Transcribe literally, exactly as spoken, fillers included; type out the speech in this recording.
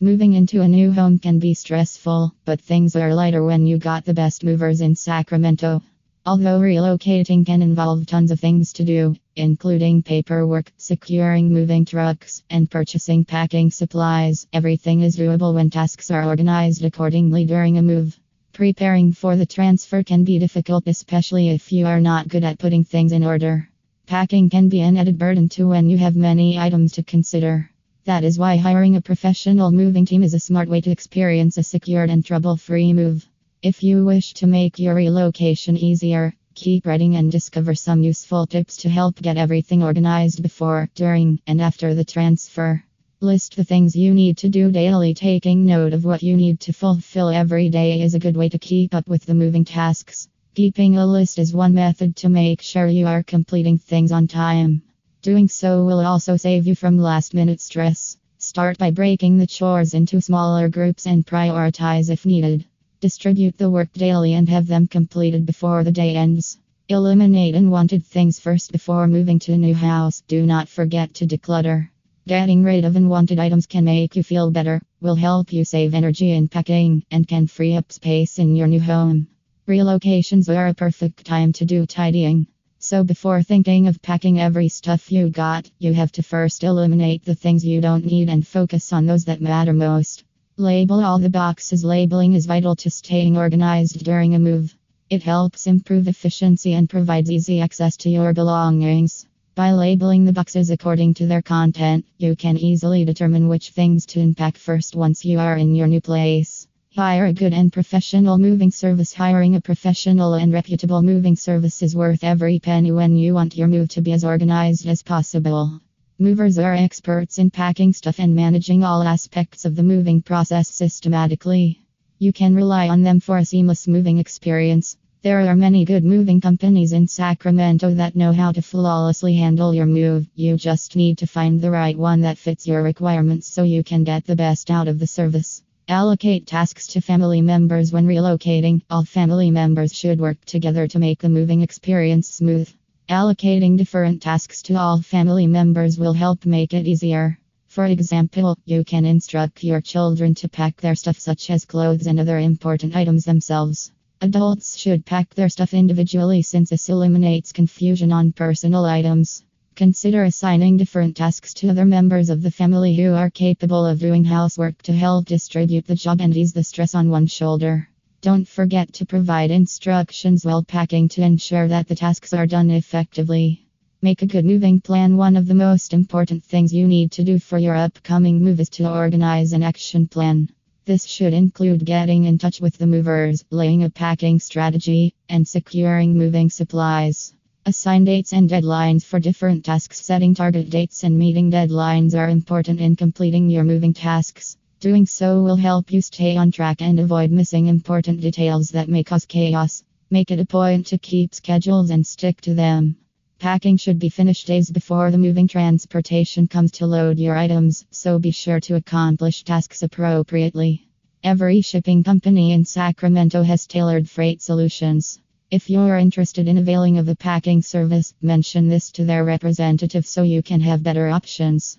Moving into a new home can be stressful, but things are lighter when you got the best movers in Sacramento. Although relocating can involve tons of things to do, including paperwork, securing moving trucks, and purchasing packing supplies, everything is doable when tasks are organized accordingly during a move. Preparing for the transfer can be difficult, especially if you are not good at putting things in order. Packing can be an added burden too when you have many items to consider. That is why hiring a professional moving team is a smart way to experience a secured and trouble-free move. If you wish to make your relocation easier, keep reading and discover some useful tips to help get everything organized before, during, and after the transfer. List the things you need to do daily. Taking note of what you need to fulfill every day is a good way to keep up with the moving tasks. Keeping a list is one method to make sure you are completing things on time. Doing so will also save you from last-minute stress. Start by breaking the chores into smaller groups and prioritize if needed. Distribute the work daily and have them completed before the day ends. Eliminate unwanted things first before moving to a new house. Do not forget to declutter. Getting rid of unwanted items can make you feel better, will help you save energy in packing, and can free up space in your new home. Relocations are a perfect time to do tidying. So before thinking of packing every stuff you got, you have to first eliminate the things you don't need and focus on those that matter most. Label all the boxes. Labeling is vital to staying organized during a move. It helps improve efficiency and provides easy access to your belongings. By labeling the boxes according to their content, you can easily determine which things to unpack first once you are in your new place. Hire a good and professional moving service. Hiring a professional and reputable moving service is worth every penny when you want your move to be as organized as possible. Movers are experts in packing stuff and managing all aspects of the moving process systematically. You can rely on them for a seamless moving experience. There are many good moving companies in Sacramento that know how to flawlessly handle your move. You just need to find the right one that fits your requirements so you can get the best out of the service. Allocate tasks to family members. When relocating, all family members should work together to make the moving experience smooth. Allocating different tasks to all family members will help make it easier. For example, you can instruct your children to pack their stuff, such as clothes and other important items, themselves. Adults should pack their stuff individually, since this eliminates confusion on personal items. Consider assigning different tasks to other members of the family who are capable of doing housework to help distribute the job and ease the stress on one shoulder. Don't forget to provide instructions while packing to ensure that the tasks are done effectively. Make a good moving plan. One of the most important things you need to do for your upcoming move is to organize an action plan. This should include getting in touch with the movers, laying a packing strategy, and securing moving supplies. Assign dates and deadlines for different tasks. Setting target dates and meeting deadlines are important in completing your moving tasks. Doing so will help you stay on track and avoid missing important details that may cause chaos. Make it a point to keep schedules and stick to them. Packing should be finished days before the moving transportation comes to load your items, so be sure to accomplish tasks appropriately. Every shipping company in Sacramento has tailored freight solutions. If you're interested in availing of a packing service, mention this to their representative so you can have better options.